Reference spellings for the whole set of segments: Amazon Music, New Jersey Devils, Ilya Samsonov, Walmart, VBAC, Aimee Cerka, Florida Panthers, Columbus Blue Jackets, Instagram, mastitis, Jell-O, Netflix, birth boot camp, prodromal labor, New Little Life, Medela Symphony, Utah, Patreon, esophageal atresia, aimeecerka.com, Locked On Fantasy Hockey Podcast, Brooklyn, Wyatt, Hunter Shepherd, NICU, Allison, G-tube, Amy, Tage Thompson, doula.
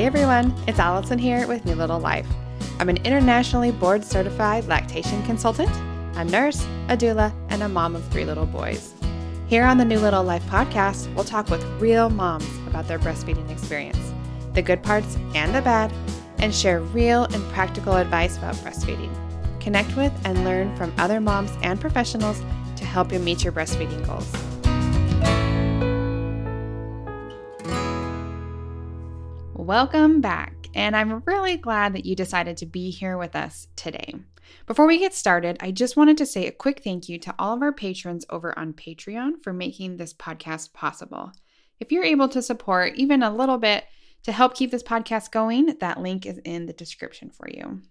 Hey everyone, it's Allison here with New Little Life. I'm an internationally board-certified lactation consultant, a nurse, a doula, and a mom of three little boys. Here on the New Little Life podcast, we'll talk with real moms about their breastfeeding experience, the good parts and the bad, and share real and practical advice about breastfeeding. Connect with and learn from other moms and professionals to help you meet your breastfeeding goals. Welcome back, and I'm really glad that you decided to be here with us today. Before we get started, I just wanted to say a quick thank you to all of our patrons over on Patreon for making this podcast possible. If you're able to support even a little bit to help keep this podcast going, that link is in the description for you.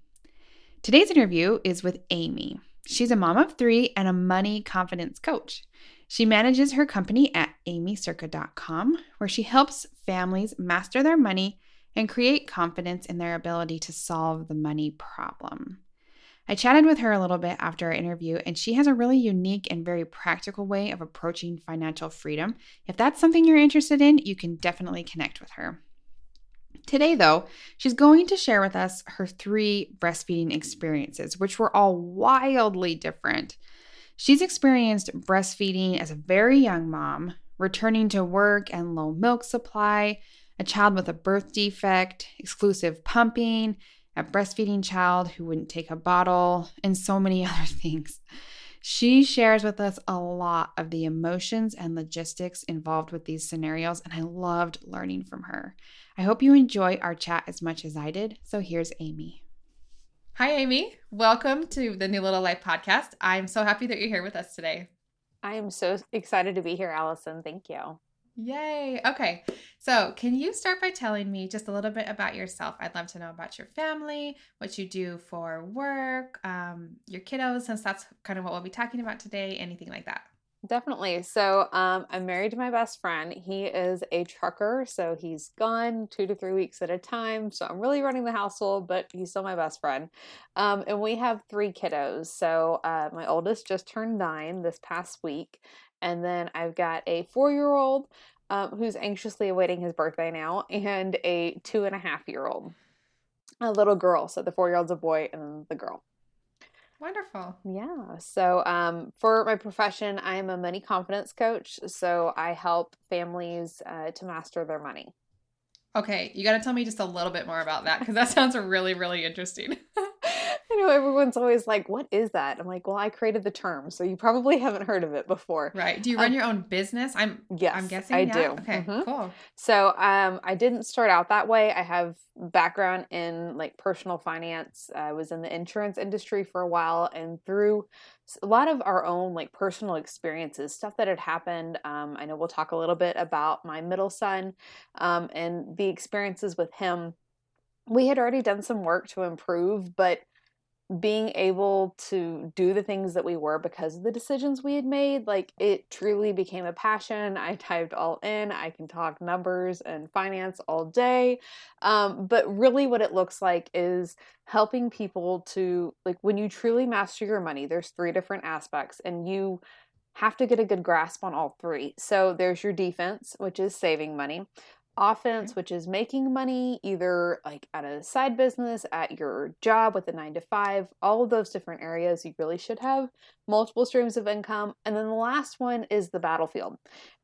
Today's interview is with Amy. She's a mom of three and a money confidence coach. She manages her company at aimeecerka.com, where she helps families master their money and create confidence in their ability to solve the money problem. I chatted with her a little bit after our interview, and she has a really unique and very practical way of approaching financial freedom. If that's something you're interested in, you can definitely connect with her. Today, though, she's going to share with us her three breastfeeding experiences, which were all wildly different. She's experienced breastfeeding as a very young mom, returning to work and low milk supply, a child with a birth defect, exclusive pumping, a breastfeeding child who wouldn't take a bottle, and so many other things. She shares with us a lot of the emotions and logistics involved with these scenarios, and I loved learning from her. I hope you enjoy our chat as much as I did, so here's Amy. Hi, Amy. Welcome to the New Little Life podcast. I'm so happy that you're here with us today. I am so excited to be here, Allison. Thank you. Yay. Okay. So can you start by telling me just a little bit about yourself? I'd love to know about your family, what you do for work, your kiddos, since that's kind of what we'll be talking about today, anything like that. Definitely. So I'm married to my best friend. He is a trucker, so he's gone 2 to 3 weeks at a time. So I'm really running the household, but he's still my best friend. And we have three kiddos. So my oldest just turned 9 this past week. And then I've got a 4-year-old who's anxiously awaiting his birthday now, and a 2.5-year-old, a little girl. So the 4-year-old's a boy and the girl. Wonderful. Yeah. So for my profession, I'm a money confidence coach. So I help families to master their money. Okay. You got to tell me just a little bit more about that, because that sounds really, really interesting. I know everyone's always like, what is that? I'm like, well, I created the term, so you probably haven't heard of it before. Right. Do you run your own business? Yes, I'm guessing. I do. Okay, cool. So I didn't start out that way. I have background in like personal finance. I was in the insurance industry for a while, and through a lot of our own like personal experiences, stuff that had happened. I know we'll talk a little bit about my middle son and the experiences with him. We had already done some work to improve, but being able to do the things that we were because of the decisions we had made, like it truly became a passion. I dived all in. I can talk numbers and finance all day. But really what it looks like is helping people to, like, when you truly master your money, there's three different aspects, and you have to get a good grasp on all three. So there's your defense, which is saving money. Offense, which is making money either like at a side business, at your job with a 9-to-5, all of those different areas you really should have multiple streams of income. And then the last one is the battlefield.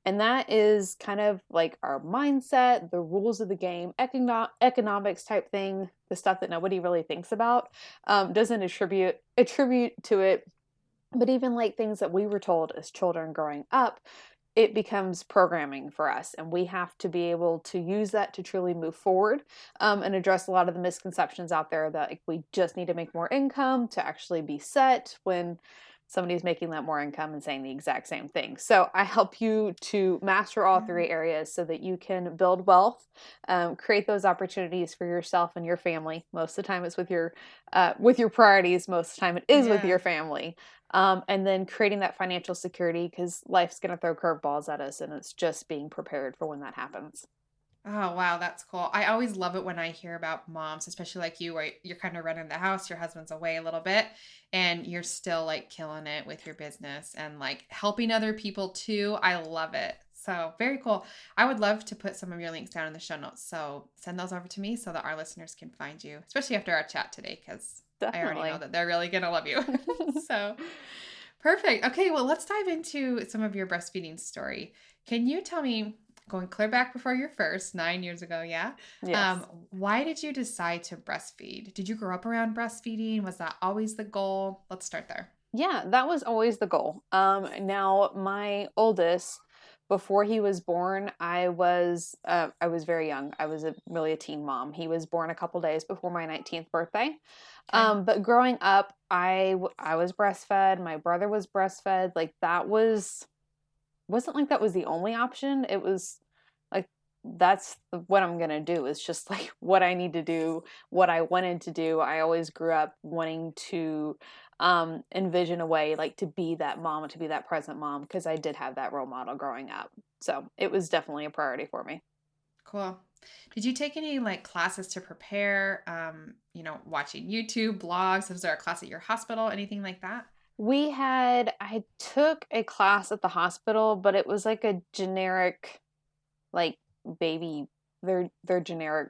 And that is kind of like our mindset, the rules of the game, economics type thing, the stuff that nobody really thinks about, doesn't attribute to it. But even like things that we were told as children growing up, it becomes programming for us, and we have to be able to use that to truly move forward and address a lot of the misconceptions out there that like, we just need to make more income to actually be set, when somebody's making that more income and saying the exact same thing. So I help you to master all three areas so that you can build wealth, create those opportunities for yourself and your family. Most of the time it's with your priorities. Most of the time it is with your family. And then creating that financial security, because life's going to throw curveballs at us, and it's just being prepared for when that happens. Oh, wow. That's cool. I always love it when I hear about moms, especially like you, where you're kind of running the house, your husband's away a little bit, and you're still like killing it with your business and like helping other people too. I love it. So very cool. I would love to put some of your links down in the show notes. So send those over to me so that our listeners can find you, especially after our chat today, because I already know that they're really going to love you. So perfect. Okay. Well, let's dive into some of your breastfeeding story. Can you tell me, going clear back before your first, 9 years ago, yeah? Yes. Why did you decide to breastfeed? Did you grow up around breastfeeding? Was that always the goal? Let's start there. Yeah, that was always the goal. Now, my oldest, before he was born, I was very young. I was really a teen mom. He was born a couple days before my 19th birthday. Okay. But growing up, I was breastfed. My brother was breastfed. Like, that wasn't like that was the only option. It was like, that's what I'm going to do. It's just like what I need to do, what I wanted to do. I always grew up wanting to envision a way like to be that mom, to be that present mom, because I did have that role model growing up. So it was definitely a priority for me. Cool. Did you take any like classes to prepare, watching YouTube, blogs? Was there a class at your hospital, anything like that? I took a class at the hospital, but it was like a generic, like baby, their generic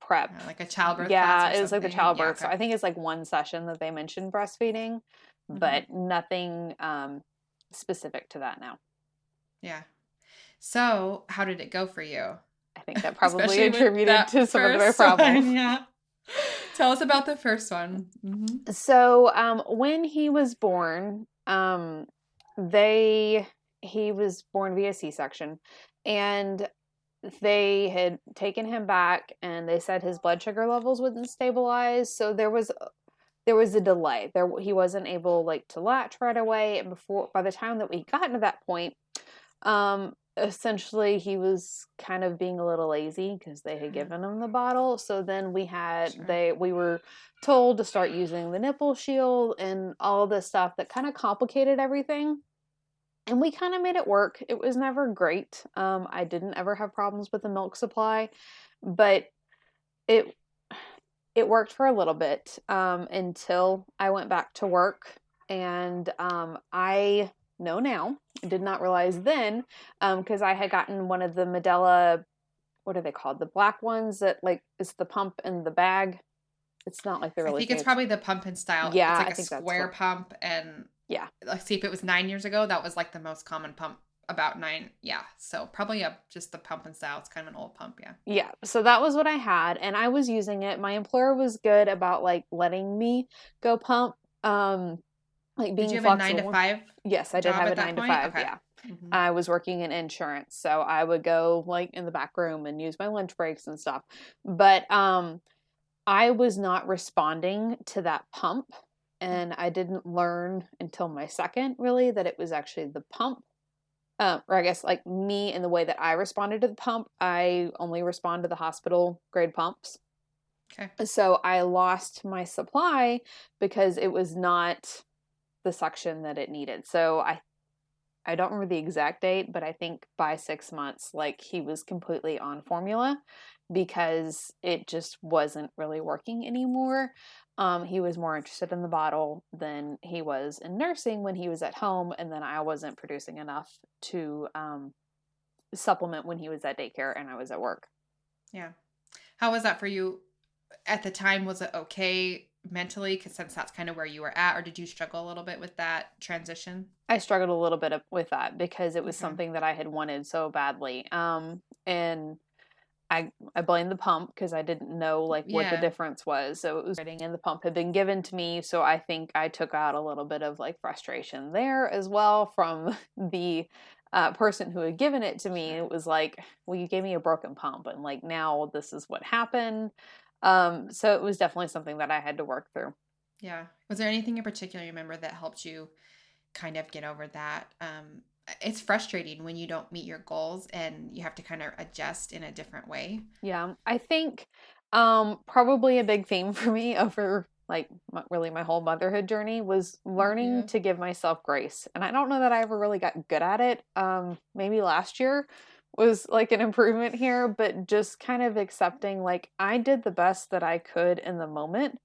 prep. Yeah, like a childbirth class. Yeah, it was like the childbirth. Yeah, okay. So I think it's like one session that they mentioned breastfeeding, mm-hmm. but nothing specific to that now. Yeah. So how did it go for you? I think that probably attributed to some of their problems. Yeah. Tell us about the first one. Mm-hmm. So, when he was born, he was born via C-section, and they had taken him back and they said his blood sugar levels wouldn't stabilize. So there was a delay there. He wasn't able like to latch right away. And by the time that we got to that point, essentially he was kind of being a little lazy because they had given him the bottle. So then we were told to start using the nipple shield and all this stuff that kind of complicated everything. And we kind of made it work. It was never great. I didn't ever have problems with the milk supply, but it worked for a little bit, until I went back to work. And, I know now, did not realize then, because I had gotten one of the Medela, what are they called? The black ones that like it's the pump in the bag. It's not like the really. I think it's probably the pump and style. Yeah, it's like a square pump, and yeah. Like, see, if it was 9 years ago, that was like the most common pump. About nine, yeah. So probably just the pump and style. It's kind of an old pump, yeah. Yeah. So that was what I had, and I was using it. My employer was good about like letting me go pump. Like being flexible. Did you have a 9 to 5? Yes, I did have a 9 to 5. Okay. Yeah, mm-hmm. I was working in insurance, so I would go like in the back room and use my lunch breaks and stuff. But I was not responding to that pump, and I didn't learn until my second, really, that it was actually the pump. Or I guess like me and the way that I responded to the pump, I only respond to the hospital grade pumps. Okay. So I lost my supply because it was not the suction that it needed. So I don't remember the exact date, but I think by 6 months, like he was completely on formula because it just wasn't really working anymore. He was more interested in the bottle than he was in nursing when he was at home. And then I wasn't producing enough to, supplement when he was at daycare and I was at work. Yeah. How was that for you at the time? Was it okay mentally, because since that's kind of where you were at, or did you struggle a little bit with that transition? I struggled a little bit with that because it was something that I had wanted so badly. And I blame the pump because I didn't know like what the difference was. So it was writing and the pump had been given to me. So I think I took out a little bit of like frustration there as well from the person who had given it to me. It was like, well, you gave me a broken pump and like now this is what happened. So it was definitely something that I had to work through. Yeah. Was there anything in particular you remember that helped you kind of get over that? It's frustrating when you don't meet your goals and you have to kind of adjust in a different way. Yeah. I think, probably a big theme for me over like really my whole motherhood journey was learning to give myself grace. And I don't know that I ever really got good at it. Maybe last year was like an improvement here, but just kind of accepting like I did the best that I could in the moment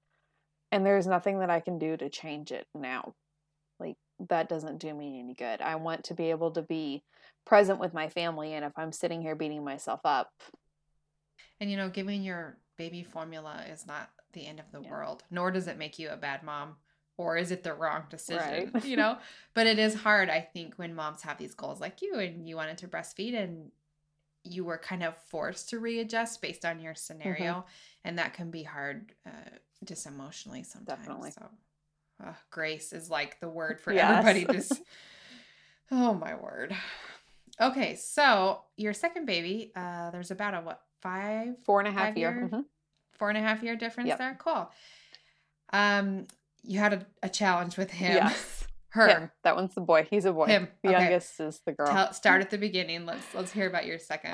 and there's nothing that I can do to change it now. Like that doesn't do me any good. I want to be able to be present with my family. And if I'm sitting here beating myself up. And, you know, giving your baby formula is not the end of the world, nor does it make you a bad mom. Or is it the wrong decision, right. You know? But it is hard, I think, when moms have these goals like you and you wanted to breastfeed and you were kind of forced to readjust based on your scenario. Mm-hmm. And that can be hard just emotionally sometimes. Definitely. So grace is like the word for everybody. Just, oh, my word. Okay, so your second baby, there's about a, what, four and a half year mm-hmm. 4.5 year difference there? Cool. You had a challenge with him. Yes. Her. Him. That one's the boy. He's a boy. Him. The youngest is the girl. Start at the beginning. Let's hear about your second.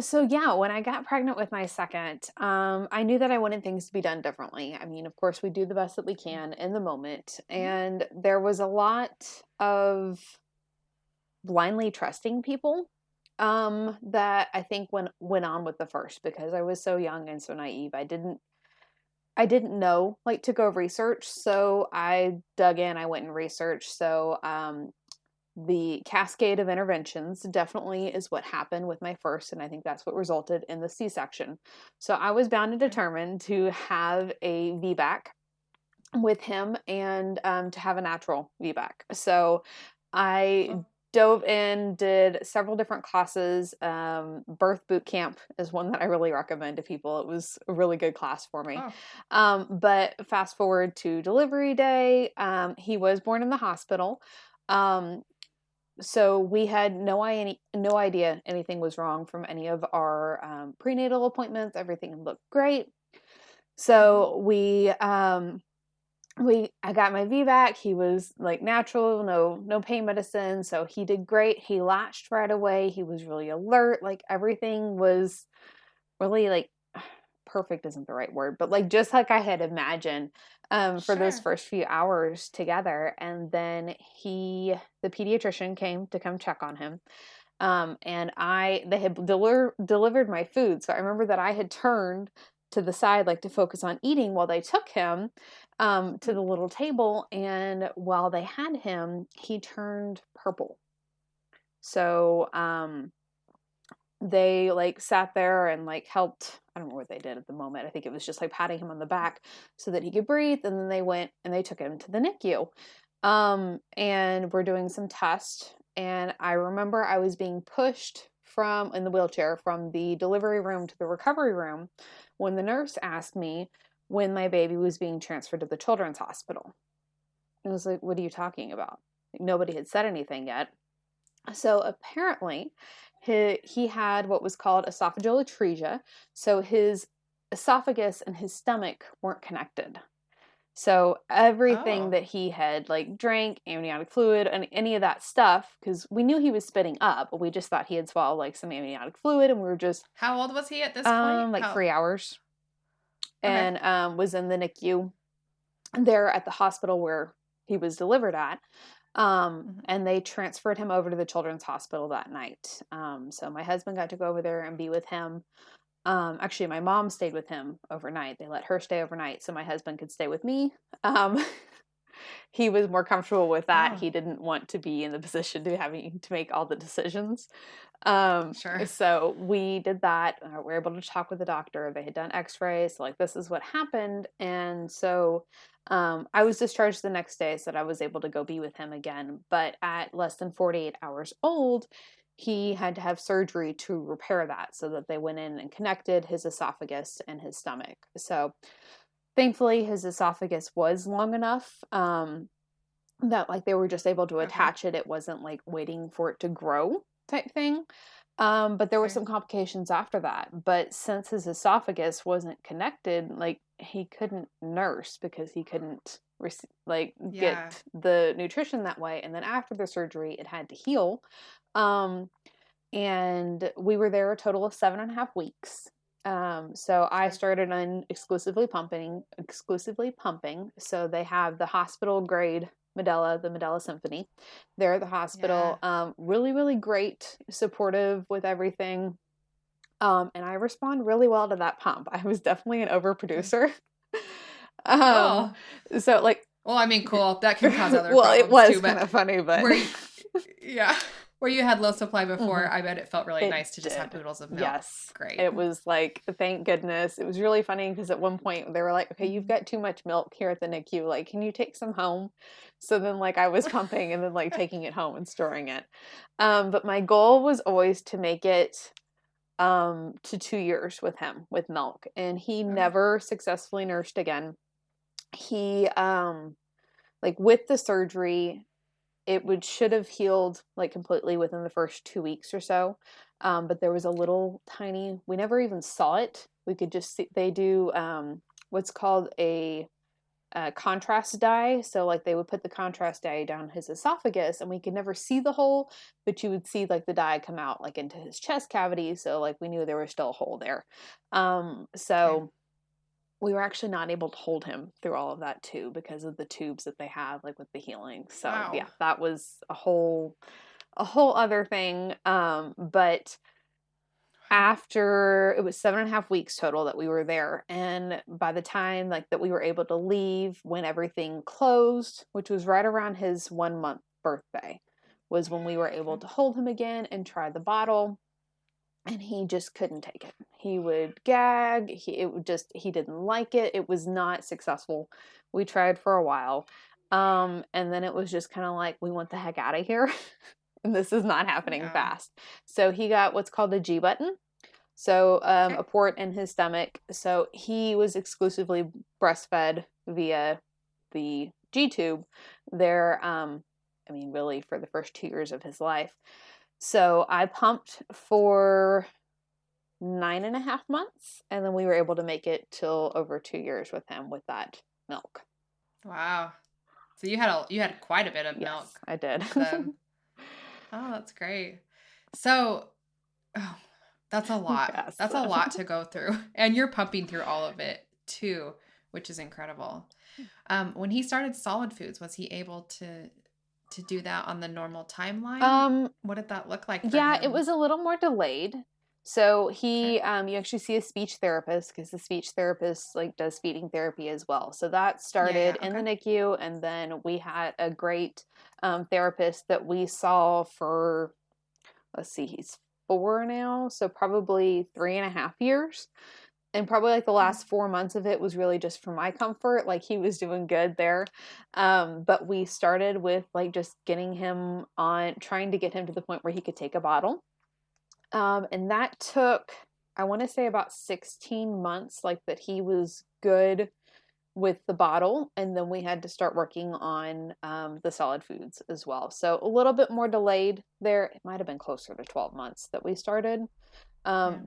So when I got pregnant with my second, I knew that I wanted things to be done differently. I mean, of course we do the best that we can in the moment. And there was a lot of blindly trusting people that I think went on with the first, because I was so young and so naive. I didn't know, like, to go research, so I dug in, I went and researched, so the cascade of interventions definitely is what happened with my first, and I think that's what resulted in the C-section. So I was bound and determined to have a VBAC with him and to have a natural VBAC. So I dove in, did several different classes. Birth boot camp is one that I really recommend to people. It was a really good class for me. Oh. But fast forward to delivery day, he was born in the hospital. So we had no idea anything was wrong from any of our prenatal appointments. Everything looked great. So I got my VBAC. He was like natural, no pain medicine. So he did great. He latched right away. He was really alert. Like everything was really like perfect isn't the right word, but like, just like I had imagined, for those first few hours together. And then the pediatrician came to check on him. And they had delivered my food. So I remember that I had turned to the side, like to focus on eating while they took him to the little table. And while they had him, he turned purple. So they like sat there and like helped, I don't know what they did at the moment. I think it was just like patting him on the back so that he could breathe. And then they went and they took him to the NICU and we're doing some tests. And I remember I was being pushed in the wheelchair from the delivery room to the recovery room when the nurse asked me when my baby was being transferred to the children's hospital. I was like, what are you talking about? Like, nobody had said anything yet. So apparently he had what was called esophageal atresia. So his esophagus and his stomach weren't connected. So everything that he had like drank, amniotic fluid, and any of that stuff, because we knew he was spitting up, but we just thought he had swallowed like some amniotic fluid, and we were just... How old was he at this point? 3 hours. Okay. And was in the NICU there at the hospital where he was delivered at. Mm-hmm. And they transferred him over to the children's hospital that night. So my husband got to go over there and be with him. Actually, my mom stayed with him overnight. They let her stay overnight so my husband could stay with me. He was more comfortable with that. Oh. He didn't want to be in the position to having to make all the decisions. So we did that. We were able to talk with the doctor. They had done x-rays. So like, this is what happened. And so I was discharged the next day so that I was able to go be with him again. But at less than 48 hours old, he had to have surgery to repair that, so that they went in and connected his esophagus and his stomach. So thankfully his esophagus was long enough that like they were just able to attach it. It wasn't like waiting for it to grow type thing. But there were some complications after that. But since his esophagus wasn't connected, like he couldn't nurse because he couldn't get the nutrition that way. And then after the surgery, it had to heal. And we were there a total of 7.5 weeks. So I started on exclusively pumping. So they have the hospital grade Medela, the Medela Symphony. They're at the hospital, really, really great, supportive with everything. And I respond really well to that pump. I was definitely an overproducer. So like Well, I mean, cool. That can cause other problems. Well, it was kind of funny, but... Where you had low supply before, I bet it felt really nice to just have noodles of milk. Yes. Great. It was like, thank goodness. It was really funny because at one point they were like, okay, you've got too much milk here at the NICU. Like, can you take some home? So then like I was pumping and then like taking it home and storing it. But my goal was always to make it to 2 years with him, with milk. And he never successfully nursed again. He, like with the surgery, it should have healed like completely within the first 2 weeks or so. But there was a little tiny, we never even saw it. We could just see, they do what's called a contrast dye. So like they would put the contrast dye down his esophagus and we could never see the hole, but you would see like the dye come out like into his chest cavity. So like we knew there was still a hole there. We were actually not able to hold him through all of that too because of the tubes that they have, like with the healing. So yeah, that was a whole other thing. But after it was 7.5 weeks total that we were there. And by the time like that we were able to leave when everything closed, which was right around his 1 month birthday, was when we were able to hold him again and try the bottle. And he just couldn't take it. He would gag. He didn't like it. It was not successful. We tried for a while. And then it was just kind of like, we want the heck out of here. And this is not happening fast. So he got what's called a G button. So a port in his stomach. So he was exclusively breastfed via the G-tube there. Really for the first 2 years of his life. So I pumped for 9.5 months, and then we were able to make it till over 2 years with him with that milk. Wow! So you had quite a bit of milk. Yes, I did. Oh, that's great. So, that's a lot. Yes. That's a lot to go through, and you're pumping through all of it too, which is incredible. When he started solid foods, was he able to do that on the normal timeline? What did that look like for him? It was a little more delayed. So he, you actually see a speech therapist because the speech therapist like does feeding therapy as well. So that started in the NICU. And then we had a great therapist that we saw for, let's see, he's 4 now. So probably 3.5 years. And probably like the last 4 months of it was really just for my comfort. Like he was doing good there. But we started with like just getting him on, trying to get him to the point where he could take a bottle. And that took, I want to say about 16 months, like that he was good with the bottle. And then we had to start working on the solid foods as well. So a little bit more delayed there. It might have been closer to 12 months that we started.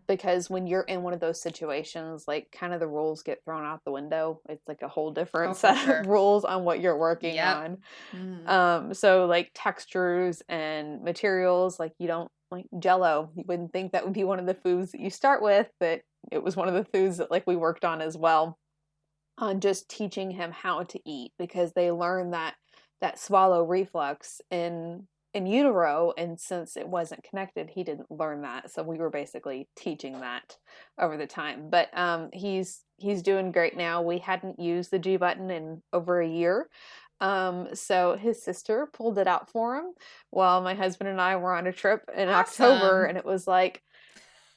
Because when you're in one of those situations, like kind of the rules get thrown out the window. It's like a whole different set of rules on what you're working on. So like textures and materials, like you don't like Jell-O. You wouldn't think that would be one of the foods that you start with, but it was one of the foods that like we worked on as well on just teaching him how to eat because they learn that swallow reflex in utero, and since it wasn't connected, he didn't learn that. So we were basically teaching that over the time. But he's doing great now. We hadn't used the G button in over a year. So his sister pulled it out for him while my husband and I were on a trip in October, and it was like,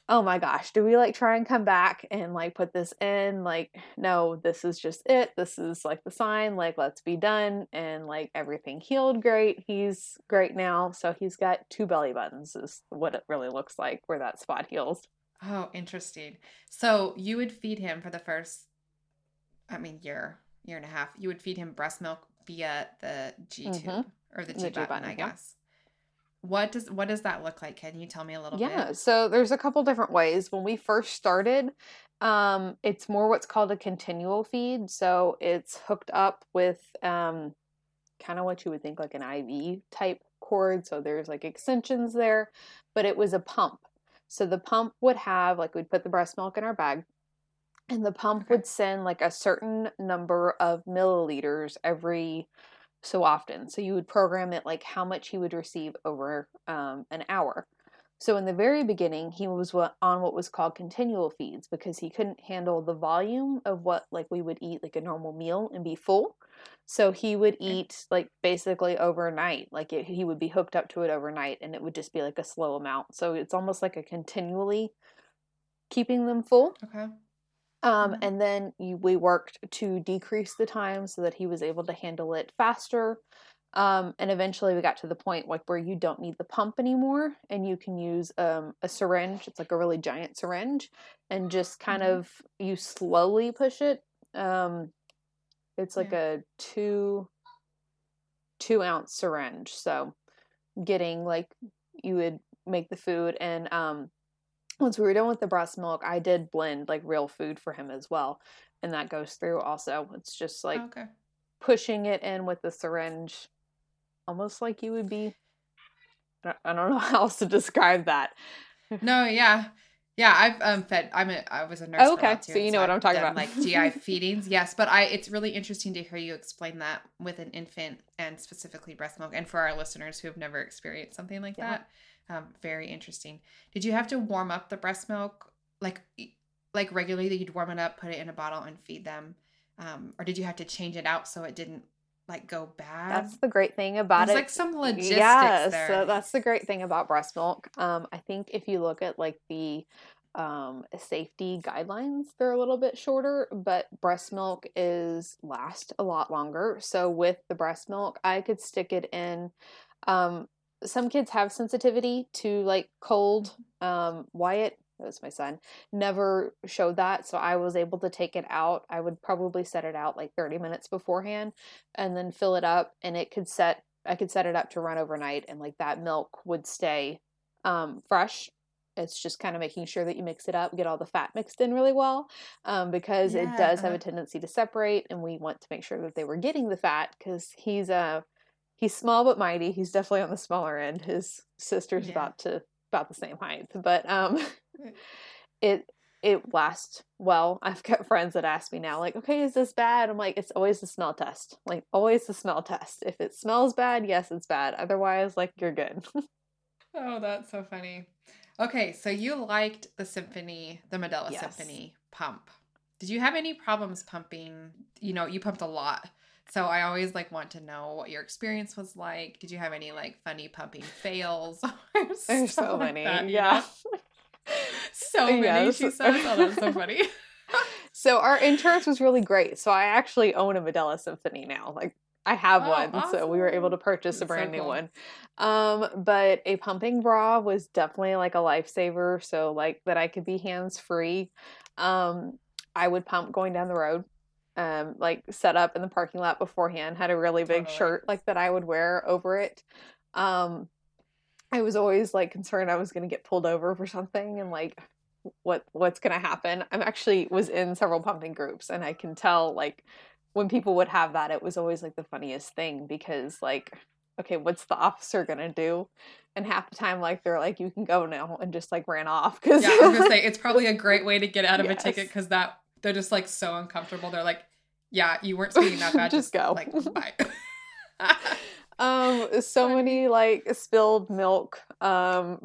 oh my gosh, do we like try and come back and like put this in? Like, no, this is just it. This is like the sign, like let's be done. And like everything healed great. He's great now. So he's got 2 belly buttons is what it really looks like where that spot heals. Oh, interesting. So you would feed him for the first, year and a half, you would feed him breast milk via the G-tube or the G-button, I guess. What does that look like? Can you tell me a little bit? Yeah, so there's a couple different ways. When we first started, it's more what's called a continual feed. So it's hooked up with kind of what you would think like an IV type cord. So there's like extensions there, but it was a pump. So the pump would have, like we'd put the breast milk in our bag, and the pump would send like a certain number of milliliters every so often. So you would program it like how much he would receive over an hour. So in the very beginning, he was on what was called continual feeds because he couldn't handle the volume of what like we would eat like a normal meal and be full. So he would eat like basically overnight, like he would be hooked up to it overnight and it would just be like a slow amount. So it's almost like a continually keeping them full. Okay. And then we worked to decrease the time so that he was able to handle it faster. And eventually we got to the point like where you don't need the pump anymore and you can use a syringe. It's like a really giant syringe and just kind of you slowly push it. It's like a two ounce syringe. So getting like you would make the food and once we were done with the breast milk, I did blend like real food for him as well. And that goes through also. It's just like pushing it in with the syringe, almost like you would be, I don't know how else to describe that. No. Yeah. Yeah. I've fed, I was a nurse. Oh, okay. For a while too, so you know what I'm talking about. Like GI feedings. Yes. But it's really interesting to hear you explain that with an infant and specifically breast milk. And for our listeners who have never experienced something like that. Very interesting. Did you have to warm up the breast milk like regularly? That you'd warm it up, put it in a bottle, and feed them, or did you have to change it out so it didn't like go bad? That's the great thing about There's like some logistics. Yes, there. So that's the great thing about breast milk. I think if you look at like the safety guidelines, they're a little bit shorter, but breast milk is last a lot longer. So with the breast milk, I could stick it in. Some kids have sensitivity to like cold. Wyatt, that was my son, never showed that. So I was able to take it out. I would probably set it out like 30 minutes beforehand and then fill it up and I could set it up to run overnight. And like that milk would stay, fresh. It's just kind of making sure that you mix it up, get all the fat mixed in really well, because it does have a tendency to separate and we want to make sure that they were getting the fat because he's small but mighty. He's definitely on the smaller end. His sister's about the same height, but it lasts well. I've got friends that ask me now, like, "Okay, is this bad?" I'm like, "It's always the smell test. Like, always the smell test. If it smells bad, yes, it's bad. Otherwise, like, you're good." Oh, that's so funny. Okay, so you liked the Symphony, the Medela Symphony pump. Did you have any problems pumping? You know, you pumped a lot. So I always like want to know what your experience was like. Did you have any like funny pumping fails? There's so many. Like that, yeah. You know? So many, she says. Oh, that's so funny. So our insurance was really great. So I actually own a Medela Symphony now. Like I have one. Awesome. So we were able to purchase a brand new one. But a pumping bra was definitely like a lifesaver. So like that I could be hands free. I would pump going down the road. Like set up in the parking lot beforehand, had a really big shirt like that I would wear over it. I was always like concerned I was going to get pulled over for something and like what's going to happen. I'm actually was in several pumping groups and I can tell like when people would have that, it was always like the funniest thing because like, okay, what's the officer going to do? And half the time, like, they're like, you can go now and just like ran off. Cause I was going to say, it's probably a great way to get out of a ticket because that they're just like so uncomfortable. They're like, yeah, you weren't speaking that bad. Just go. Like, bye. So many like spilled milk,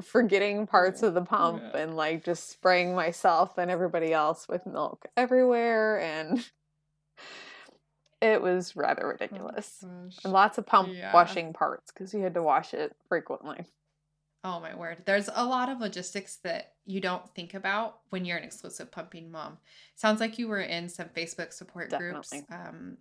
forgetting parts of the pump and like just spraying myself and everybody else with milk everywhere. And it was rather ridiculous. Oh, and lots of pump washing parts because you had to wash it frequently. Oh my word. There's a lot of logistics that you don't think about when you're an exclusive pumping mom. Sounds like you were in some Facebook support groups.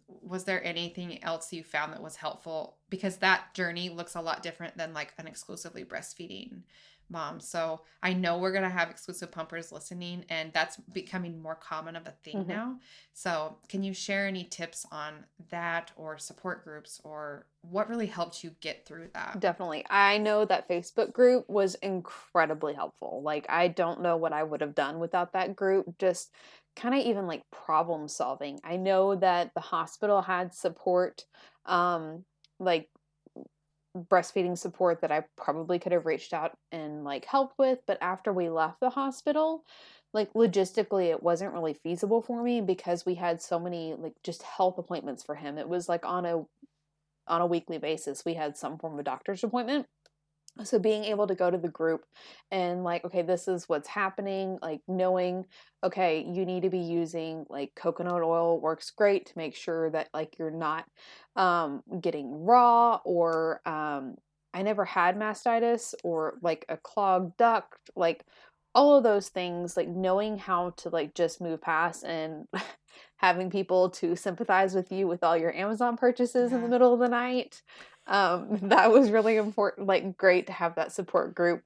Was there anything else you found that was helpful? Because that journey looks a lot different than like an exclusively breastfeeding mom. So I know we're going to have exclusive pumpers listening and that's becoming more common of a thing now. So can you share any tips on that or support groups or what really helped you get through that? Definitely. I know that Facebook group was incredibly helpful. Like I don't know what I would have done without that group. Just kind of even like problem solving. I know that the hospital had support, like breastfeeding support that I probably could have reached out and like helped with. But after we left the hospital, like logistically, it wasn't really feasible for me because we had so many like just health appointments for him. It was like on a weekly basis, we had some form of doctor's appointment. So being able to go to the group and like, okay, this is what's happening, like knowing, okay, you need to be using like coconut oil works great to make sure that like you're not getting raw or I never had mastitis or like a clogged duct, like all of those things, like knowing how to like just move past and having people to sympathize with you with all your Amazon purchases in the middle of the night. That was really important, like great to have that support group.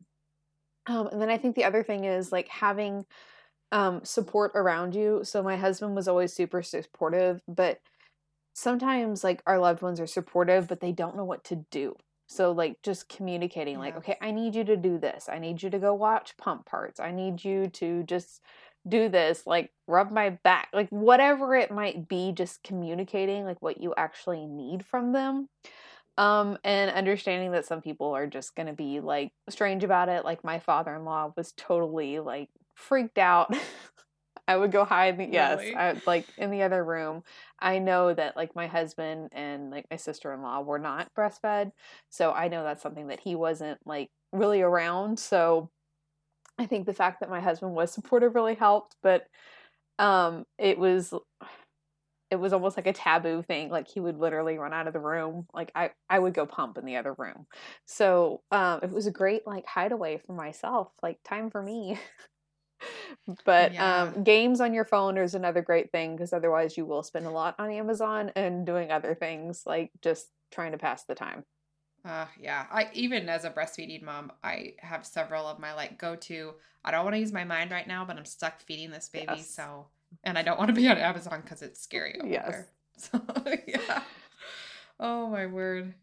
And then I think the other thing is like having, support around you. So my husband was always super supportive, but sometimes like our loved ones are supportive, but they don't know what to do. So like just communicating like, okay, I need you to do this. I need you to go watch pump parts. I need you to just do this, like rub my back, like whatever it might be, just communicating like what you actually need from them. And understanding that some people are just going to be like strange about it. Like my father-in-law was totally like freaked out. I would go hide. Really? I like in the other room. I know that like my husband and like my sister-in-law were not breastfed. So I know that's something that he wasn't like really around. So I think the fact that my husband was supportive really helped, but, it was almost like a taboo thing. Like he would literally run out of the room. Like I would go pump in the other room. So, it was a great like hideaway for myself, like time for me, but, games on your phone is another great thing. Cause otherwise you will spend a lot on Amazon and doing other things like just trying to pass the time. I, even as a breastfeeding mom, I have several of my like go-to, I don't want to use my mind right now, but I'm stuck feeding this baby. Yes. So, and I don't want to be on Amazon because it's scary over there. So, Oh, my word.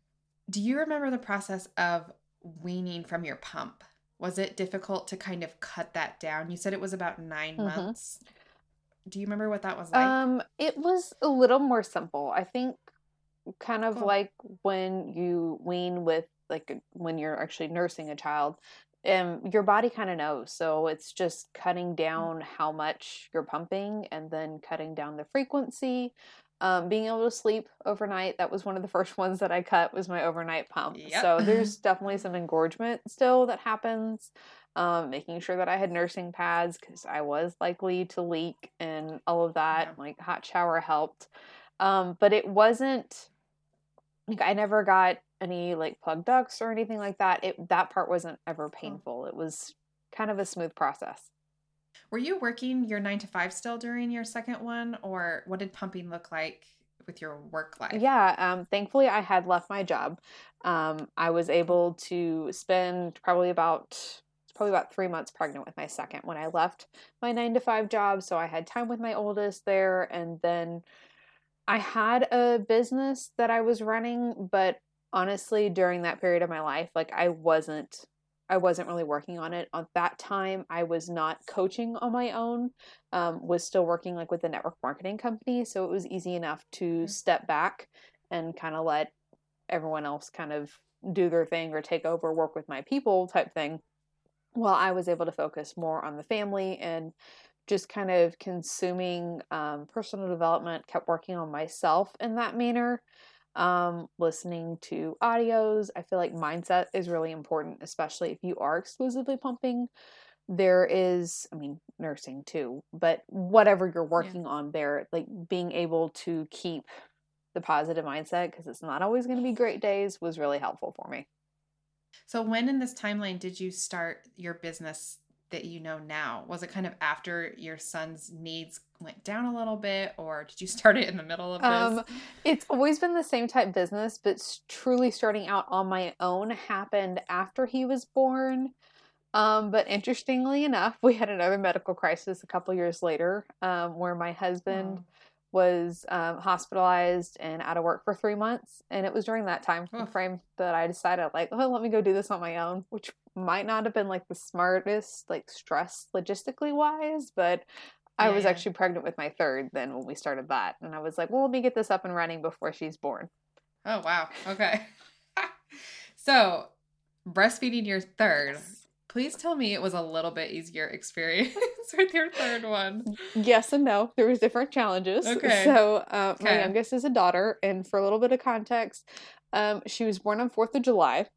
Do you remember the process of weaning from your pump? Was it difficult to kind of cut that down? You said it was about 9 months. Do you remember what that was like? It was a little more simple. I think kind of like when you wean with, like when you're actually nursing a child, your body kind of knows. So it's just cutting down how much you're pumping and then cutting down the frequency, being able to sleep overnight. That was one of the first ones that I cut was my overnight pump. Yep. So there's definitely some engorgement still that happens. Making sure that I had nursing pads because I was likely to leak and all of that. Like hot shower helped. But it wasn't like, I never got any like plug ducts or anything like that. That part wasn't ever painful. It was kind of a smooth process. Were you working your 9 to 5 still during your second one, or what did pumping look like with your work life? Yeah. Thankfully I had left my job. I was able to spend probably about 3 months pregnant with my second when I left my 9 to 5 job. So I had time with my oldest there. And then I had a business that I was running, but honestly, during that period of my life, like I wasn't really working on it. At that time, I was not coaching on my own, was still working like with the network marketing company. So it was easy enough to step back and kind of let everyone else kind of do their thing or take over, work with my people type thing. While I was able to focus more on the family and just kind of consuming personal development, kept working on myself in that manner, listening to audios. I feel like mindset is really important, especially if you are exclusively pumping. There is, I mean, nursing too, but whatever you're working on there, like being able to keep the positive mindset because it's not always going to be great days was really helpful for me. So when in this timeline did you start your business that you know now? Was it kind of after your son's needs went down a little bit, or did you start it in the middle of this? It's always been the same type business, but truly starting out on my own happened after he was born. But interestingly enough, we had another medical crisis a couple years later, where my husband was hospitalized and out of work for 3 months. And it was during that time frame that I decided like, oh, let me go do this on my own, which might not have been like the smartest, like stress logistically wise, but I was actually pregnant with my third then when we started that. And I was like, well, let me get this up and running before she's born. Oh, wow. Okay. So breastfeeding your third, please tell me it was a little bit easier experience with your third one. Yes and no. There was different challenges. Okay. So my youngest is a daughter. And for a little bit of context, she was born on 4th of July.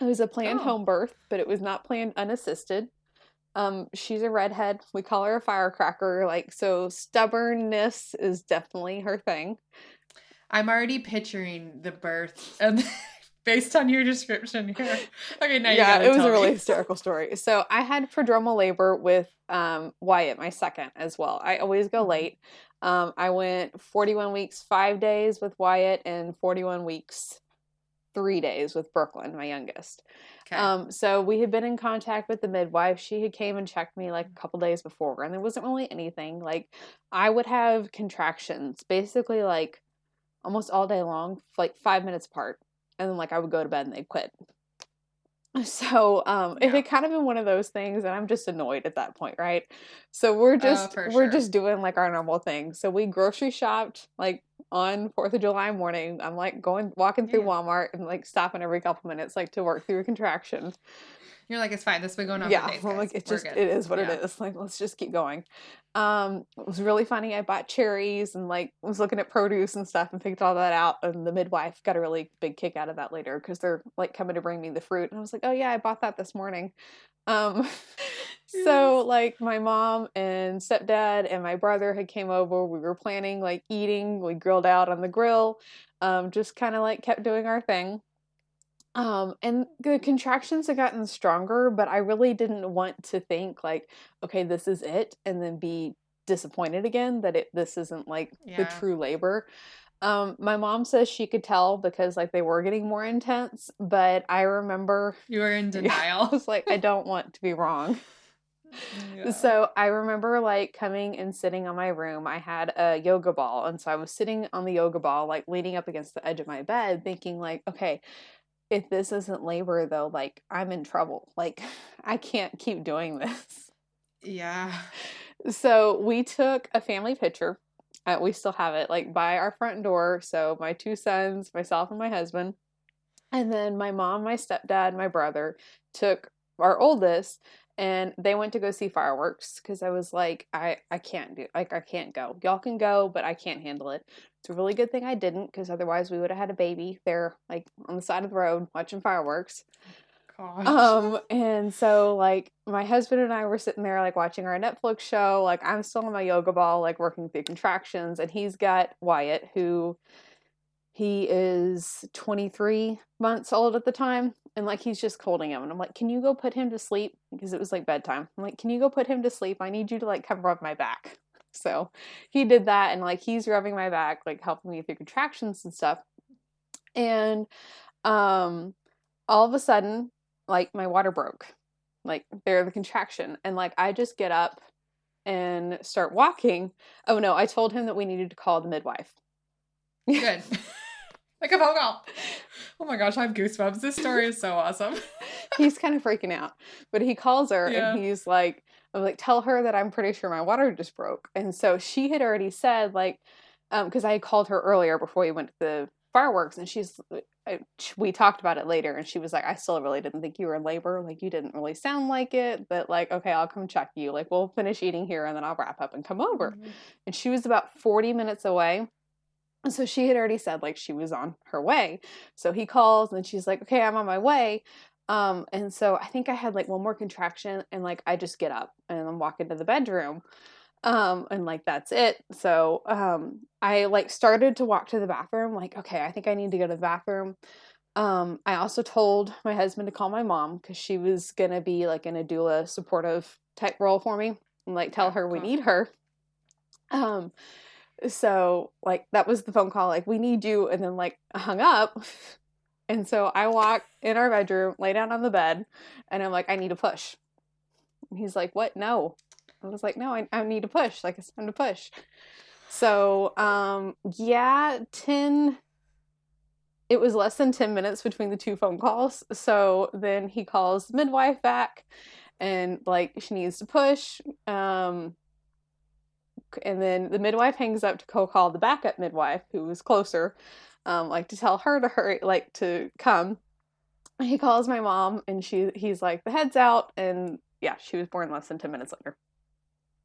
It was a planned home birth, but it was not planned unassisted. She's a redhead. We call her a firecracker. Like, so stubbornness is definitely her thing. I'm already picturing the birth based on your description here. Okay, now you got to tell me. Yeah, it was a really hysterical story. So I had prodromal labor with Wyatt, my second, as well. I always go late. I went 41 weeks, 5 days with Wyatt, and 41 weeks, 3 days with Brooklyn, my youngest. Okay. So we had been in contact with the midwife. She had came and checked me like a couple days before, and there wasn't really anything. Like, I would have contractions basically like almost all day long, like 5 minutes apart. And then like I would go to bed and they'd quit. So it had kind of been one of those things, and I'm just annoyed at that point, right? So we're just doing like our normal thing. So we grocery shopped like on 4th of July morning. I'm like walking through Walmart and like stopping every couple minutes like to work through a contraction. You're like, it's fine. This has been going on for days. I'm like, it is what it is. Like, let's just keep going. It was really funny. I bought cherries and like was looking at produce and stuff and picked all that out. And the midwife got a really big kick out of that later because they're like coming to bring me the fruit. And I was like, oh yeah, I bought that this morning. So like my mom and stepdad and my brother had came over. We were planning like eating. We grilled out on the grill. Just kind of like kept doing our thing. And the contractions had gotten stronger, but I really didn't want to think like, okay, this is it, and then be disappointed again that this isn't like the true labor. My mom says she could tell because like they were getting more intense, but I remember you were in denial. I was like, I don't want to be wrong. Yeah. So I remember like coming and sitting on my room. I had a yoga ball, and so I was sitting on the yoga ball, like leaning up against the edge of my bed, thinking like, okay, if this isn't labor though, like I'm in trouble. Like I can't keep doing this. Yeah. So we took a family picture. We still have it like by our front door. So my two sons, myself and my husband, and then my mom, my stepdad, my brother took our oldest, and they went to go see fireworks. Cause I was like, I can't go. Y'all can go, but I can't handle it. It's a really good thing I didn't, because otherwise we would have had a baby there like on the side of the road watching fireworks. Gosh. And so like my husband and I were sitting there like watching our Netflix show. Like I'm still on my yoga ball, like working through contractions, and he's got Wyatt, who he is 23 months old at the time. And like, he's just holding him. And I'm like, can you go put him to sleep? Because it was like bedtime. I'm like, can you go put him to sleep? I need you to like come rub my back. So he did that. And like, he's rubbing my back, like helping me through contractions and stuff. And all of a sudden, like my water broke, like there the contraction. And like, I just get up and start walking. Oh no, I told him that we needed to call the midwife. Good. Like a phone call. Oh my gosh, I have goosebumps. This story is so awesome. He's kind of freaking out. But he calls her and he's like, I'm like, tell her that I'm pretty sure my water just broke. And so she had already said like, because I had called her earlier before we went to the fireworks, and we talked about it later, and she was like, I still really didn't think you were in labor. Like, you didn't really sound like it, but like, okay, I'll come check you. Like, we'll finish eating here and then I'll wrap up and come over. Mm-hmm. And she was about 40 minutes away. So she had already said like she was on her way. So he calls and she's like, okay, I'm on my way. And so I think I had like one more contraction, and like, I just get up and I'm walking to the bedroom. And like, that's it. So, I like started to walk to the bathroom. Like, okay, I think I need to go to the bathroom. I also told my husband to call my mom, cause she was going to be like in a doula supportive type role for me, and like tell her we need her. So like, that was the phone call, like, we need you. And then like I hung up. And so I walk in our bedroom, lay down on the bed, and I'm like, I need to push. And he's like, what? No. I was like, no, I need to push. Like, it's time to push. So, it was less than 10 minutes between the two phone calls. So then he calls the midwife back, and like, she needs to push. And then the midwife hangs up to call the backup midwife, who was closer, like to tell her to hurry, like to come. He calls my mom, and he's like, the head's out. And yeah, she was born less than 10 minutes later,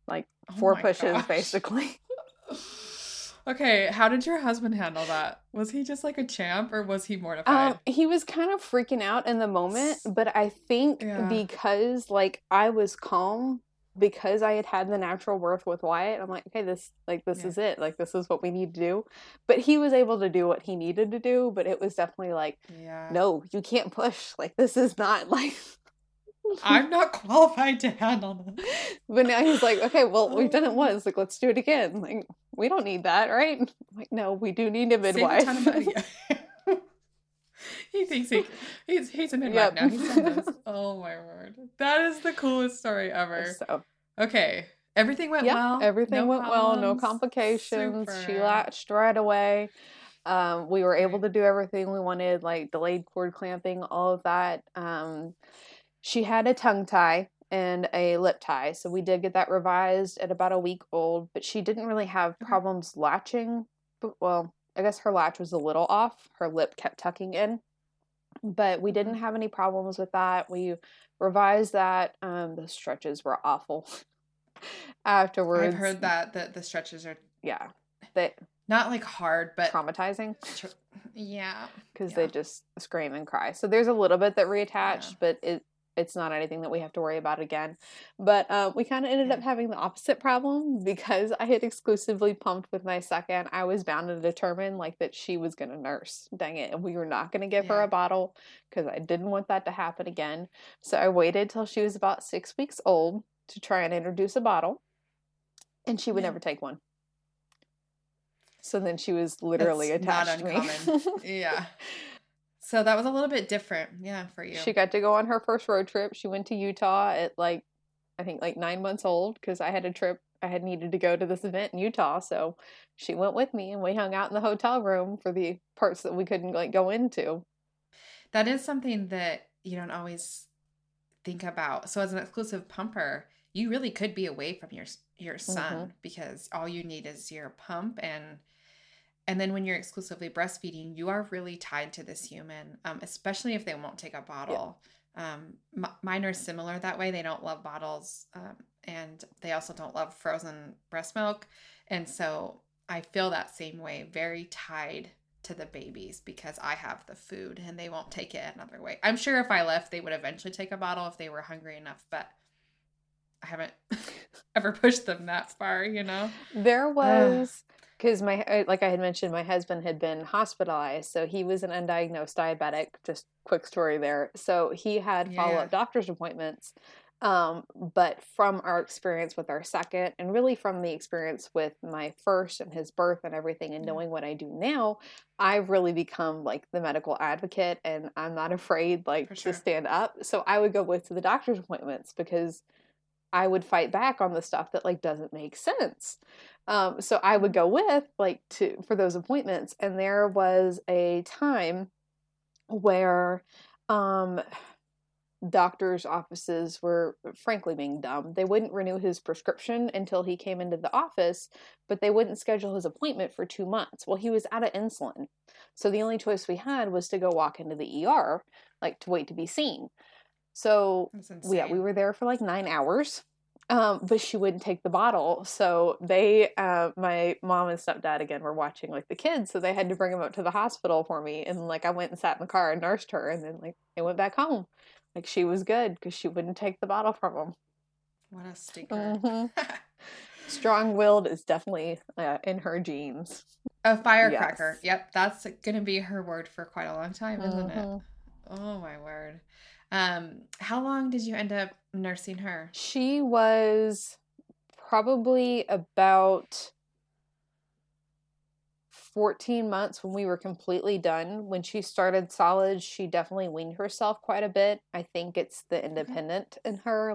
like 4 pushes, basically. Okay, how did your husband handle that? Was he just like a champ, or was he mortified? He was kind of freaking out in the moment, but I think because like I was calm, because I had had the natural birth with Wyatt, I'm like, okay, this is it. Like, this is what we need to do. But he was able to do what he needed to do, but it was definitely like, no, you can't push. Like, this is not like... I'm not qualified to handle this. But now he's like, okay, well, we've done it once. Like, let's do it again. Like, we don't need that, right? I'm like, no, we do need a midwife. He thinks he's a midwife now. He's done this. Oh my word, that is the coolest story ever. So, okay, everything went well. Everything went well. No complications. Super. She latched right away. We were able to do everything we wanted, like delayed cord clamping, all of that. She had a tongue tie and a lip tie. So we did get that revised at about a week old, but she didn't really have problems latching. But, well, I guess her latch was a little off. Her lip kept tucking in, but we didn't have any problems with that. We revised that. The stretches were awful afterwards. I've heard that the stretches are... Yeah. They, not like hard, but... Traumatizing. Yeah. Because they just scream and cry. So there's a little bit that reattached, but it's not anything that we have to worry about again. But we kind of ended up having the opposite problem because I had exclusively pumped with my second. I was bound and determined like that she was going to nurse. Dang it. And we were not going to give her a bottle because I didn't want that to happen again. So I waited till she was about 6 weeks old to try and introduce a bottle, and she would never take one. So then she was literally attached to me. Yeah. So that was a little bit different, for you. She got to go on her first road trip. She went to Utah at, like, I think, like 9 months old because I had a trip. I had needed to go to this event in Utah, so she went with me, and we hung out in the hotel room for the parts that we couldn't, like, go into. That is something that you don't always think about. So as an exclusive pumper, you really could be away from your son because all you need is your pump and then when you're exclusively breastfeeding, you are really tied to this human, especially if they won't take a bottle. Yeah. Mine are similar that way. They don't love bottles, and they also don't love frozen breast milk. And so I feel that same way, very tied to the babies because I have the food and they won't take it another way. I'm sure if I left, they would eventually take a bottle if they were hungry enough, but I haven't ever pushed them that far, you know? There was... Because like I had mentioned, my husband had been hospitalized, so he was an undiagnosed diabetic. Just quick story there. So he had follow-up doctor's appointments, but from our experience with our second, and really from the experience with my first and his birth and everything, and knowing what I do now, I've really become like the medical advocate, and I'm not afraid to stand up. So I would go with to the doctor's appointments because I would fight back on the stuff that like doesn't make sense. So I would go with for those appointments. And there was a time where doctors' offices were frankly being dumb. They wouldn't renew his prescription until he came into the office, but they wouldn't schedule his appointment for 2 months. Well, he was out of insulin. So the only choice we had was to go walk into the ER, to wait to be seen. So we were there for 9 hours, but she wouldn't take the bottle. So they, my mom and stepdad again were watching the kids. So they had to bring them up to the hospital for me. And I went and sat in the car and nursed her. And then they went back home. She was good because she wouldn't take the bottle from them. What a stinker. Strong-willed is definitely in her genes. A firecracker. Yes. Yep. That's going to be her word for quite a long time, isn't it? Oh my word. How long did you end up nursing her? She was probably about 14 months when we were completely done. When she started solid, she definitely weaned herself quite a bit. I think it's the independent in her.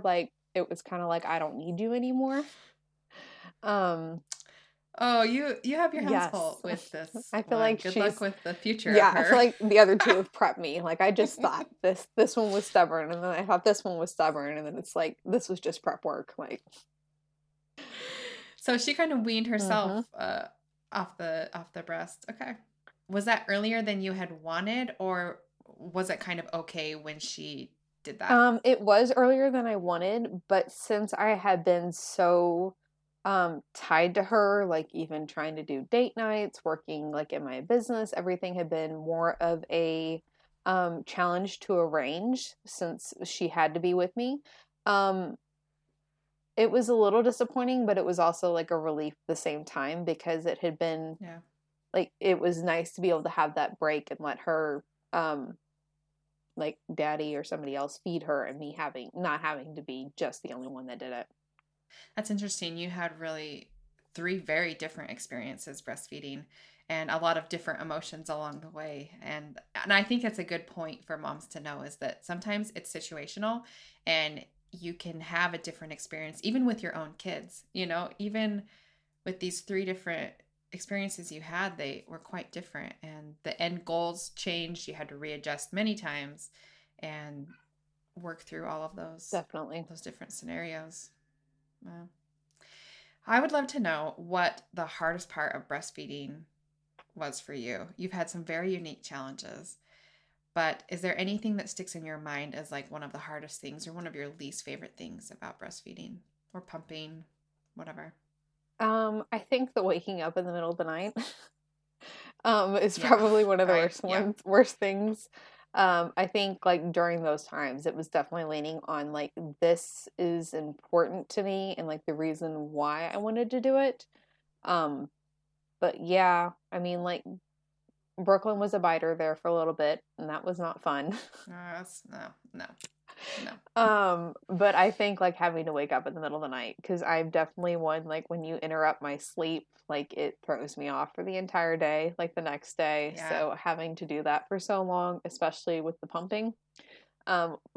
It was kind of I don't need you anymore. Oh, you have your hands full with this. I feel good luck with the future. Yeah, of her. I feel like the other two have prepped me. I just thought this one was stubborn, and then I thought this one was stubborn, and then it's this was just prep work. So she kind of weaned herself off the breast. Okay, was that earlier than you had wanted, or was it kind of okay when she did that? It was earlier than I wanted, but since I had been so tied to her, like even trying to do date nights, working like in my business, everything had been more of a challenge to arrange since she had to be with me. It was a little disappointing, but it was also like a relief at the same time because it had been like, it was nice to be able to have that break and let her, like daddy or somebody else feed her and me not having to be just the only one that did it. That's interesting. You had really 3 very different experiences breastfeeding and a lot of different emotions along the way. And I think that's a good point for moms to know is that sometimes it's situational and you can have a different experience, even with your own kids, you know, even with these 3 different experiences you had, they were quite different and the end goals changed. You had to readjust many times and work through all of those. Definitely. Those different scenarios. Wow. I would love to know what the hardest part of breastfeeding was for you. You've had some very unique challenges, but is there anything that sticks in your mind as like one of the hardest things or one of your least favorite things about breastfeeding or pumping, whatever? I think the waking up in the middle of the night is probably one of the worst things. I think like during those times, it was definitely leaning on like, this is important to me and like the reason why I wanted to do it. But yeah, I mean like Brooklyn was a biter there for a little bit and that was not fun. No. But I think like having to wake up in the middle of the night, cause I'm definitely one, like when you interrupt my sleep, like it throws me off for the entire day, like the next day. Yeah. So having to do that for so long, especially with the pumping,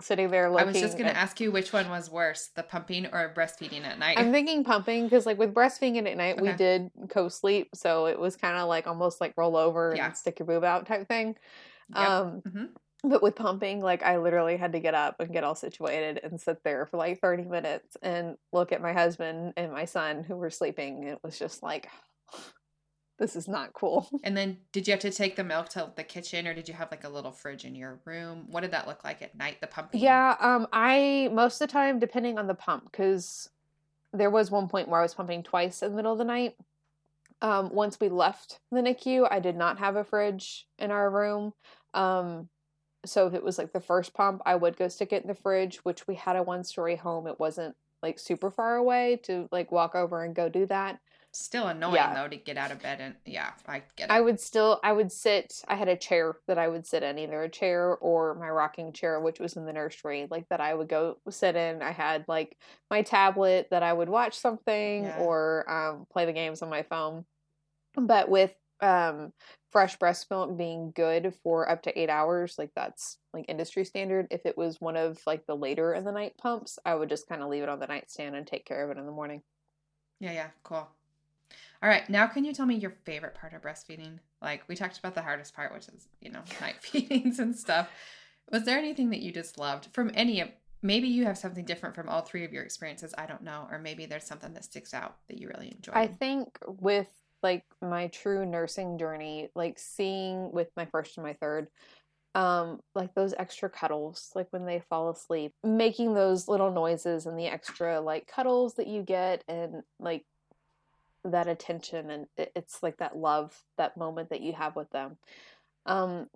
sitting there looking. I was just going to ask you which one was worse, the pumping or breastfeeding at night? I'm thinking pumping. Cause like with breastfeeding at night, we did co-sleep. So it was kind of like almost like roll over and stick your boob out type thing. But with pumping, like I literally had to get up and get all situated and sit there for like 30 minutes and look at my husband and my son who were sleeping. It was just like, this is not cool. And then did you have to take the milk to the kitchen or did you have like a little fridge in your room? What did that look like at night, the pumping? Yeah, I most of the time, depending on the pump, because there was one point where I was pumping twice in the middle of the night. Once we left the NICU, I did not have a fridge in our room. So if it was like the first pump, I would go stick it in the fridge, which we had a 1-story home. It wasn't like super far away to like walk over and go do that. Still annoying though to get out of bed and I get it. I had a chair that I would sit in, either a chair or my rocking chair, which was in the nursery, like that I would go sit in. I had like my tablet that I would watch something or play the games on my phone. But with fresh breast milk being good for up to 8 hours, like that's like industry standard. If it was one of like the later in the night pumps, I would just kind of leave it on the nightstand and take care of it in the morning. Yeah. Cool. All right. Now can you tell me your favorite part of breastfeeding? Like we talked about the hardest part, which is, night feedings and stuff. Was there anything that you just loved from maybe you have something different from all 3 of your experiences. I don't know. Or maybe there's something that sticks out that you really enjoy. I think with like my true nursing journey, like seeing with my first and my third, like those extra cuddles, like when they fall asleep, making those little noises and the extra like cuddles that you get and like that attention. And it's like that love, that moment that you have with them.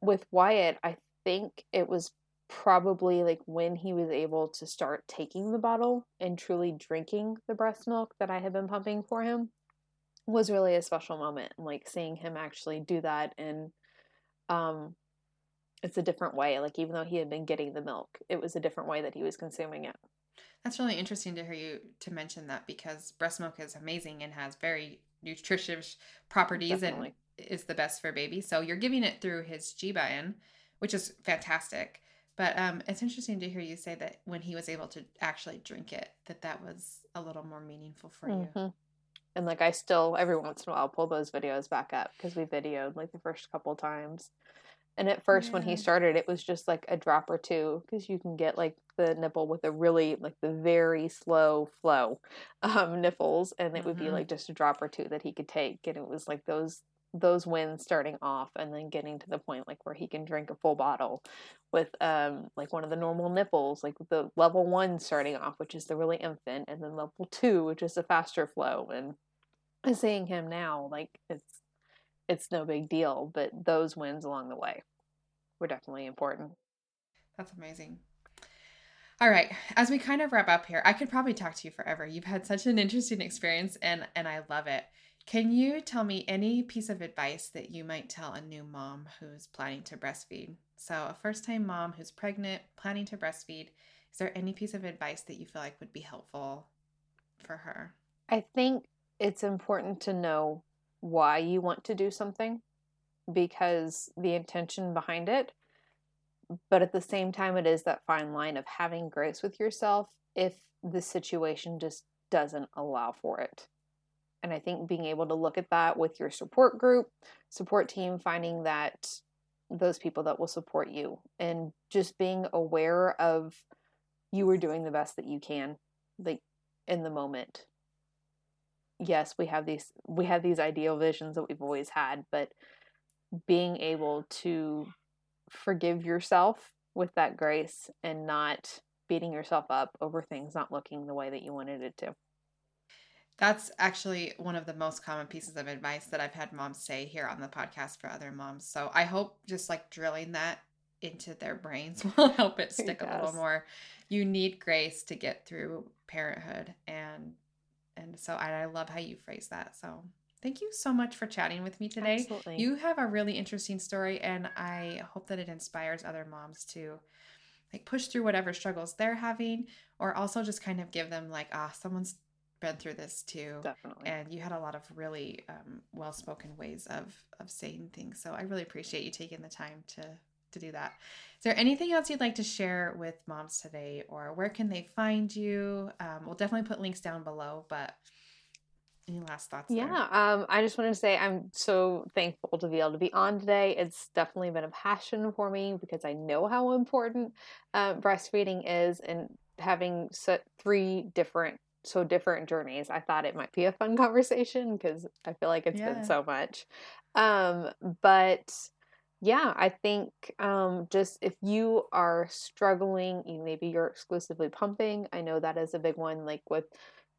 With Wyatt, I think it was probably like when he was able to start taking the bottle and truly drinking the breast milk that I had been pumping for him. Was really a special moment, like seeing him actually do that. And it's a different way, like even though he had been getting the milk, it was a different way that he was consuming it. That's really interesting to hear you to mention that, because breast milk is amazing and has very nutritious properties. Definitely. And is the best for baby. So you're giving it through his GBN, which is fantastic. But it's interesting to hear you say that when he was able to actually drink it, that was a little more meaningful for you. And like I still every once in a while pull those videos back up because we videoed like the first couple times. And at first when he started, it was just like a drop or two, because you can get like the nipple with a really like the very slow flow nipples. And it would be like just a drop or two that he could take. And it was like those those wins starting off and then getting to the point like where he can drink a full bottle with like one of the normal nipples, like the level 1 starting off, which is the really infant, and then level 2, which is the faster flow. And seeing him now, like it's no big deal, but those wins along the way were definitely important. That's amazing. All right. As we kind of wrap up here, I could probably talk to you forever. You've had such an interesting experience and I love it. Can you tell me any piece of advice that you might tell a new mom who's planning to breastfeed? So a first-time mom who's pregnant, planning to breastfeed, is there any piece of advice that you feel like would be helpful for her? I think it's important to know why you want to do something, because the intention behind it, but at the same time, it is that fine line of having grace with yourself if the situation just doesn't allow for it. And I think being able to look at that with your support group, support team, finding that those people that will support you and just being aware of you are doing the best that you can, like in the moment. Yes, we have these ideal visions that we've always had, but being able to forgive yourself with that grace and not beating yourself up over things not looking the way that you wanted it to. That's actually one of the most common pieces of advice that I've had moms say here on the podcast for other moms. So I hope just like drilling that into their brains will help it stick a little more. You need grace to get through parenthood. And so I love how you phrase that. So thank you so much for chatting with me today. Absolutely. You have a really interesting story, and I hope that it inspires other moms to like push through whatever struggles they're having, or also just kind of give them like, someone's been through this too. Definitely. And you had a lot of really well-spoken ways of saying things. So I really appreciate you taking the time to do that. Is there anything else you'd like to share with moms today, or where can they find you? We'll definitely put links down below, but any last thoughts? Yeah. I just want to say I'm so thankful to be able to be on today. It's definitely been a passion for me because I know how important breastfeeding is, and having three different journeys. I thought it might be a fun conversation because I feel like it's been so much. But yeah, I think just if you are struggling, maybe you're exclusively pumping. I know that is a big one, like with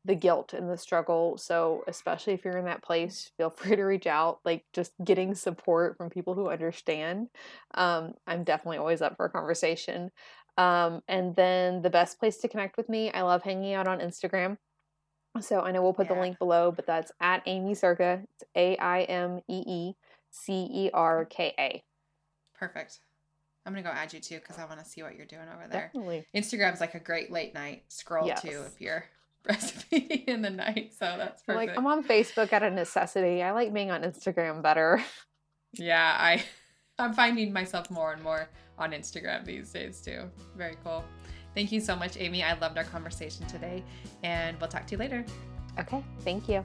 the guilt and the struggle. So especially if you're in that place, feel free to reach out, like just getting support from people who understand. I'm definitely always up for a conversation. And then the best place to connect with me, I love hanging out on Instagram. So I know we'll put the link below, but that's at Aimee Cerka. It's AIMEECERKA. Perfect. I'm going to go add you too, because I want to see what you're doing over there. Definitely. Instagram's like a great late night scroll too if you're breastfeeding in the night. So that's perfect. Like, I'm on Facebook out of necessity. I like being on Instagram better. Yeah, I'm finding myself more and more on Instagram these days too. Very cool. Thank you so much, Aimee. I loved our conversation today, and we'll talk to you later. Okay. Thank you.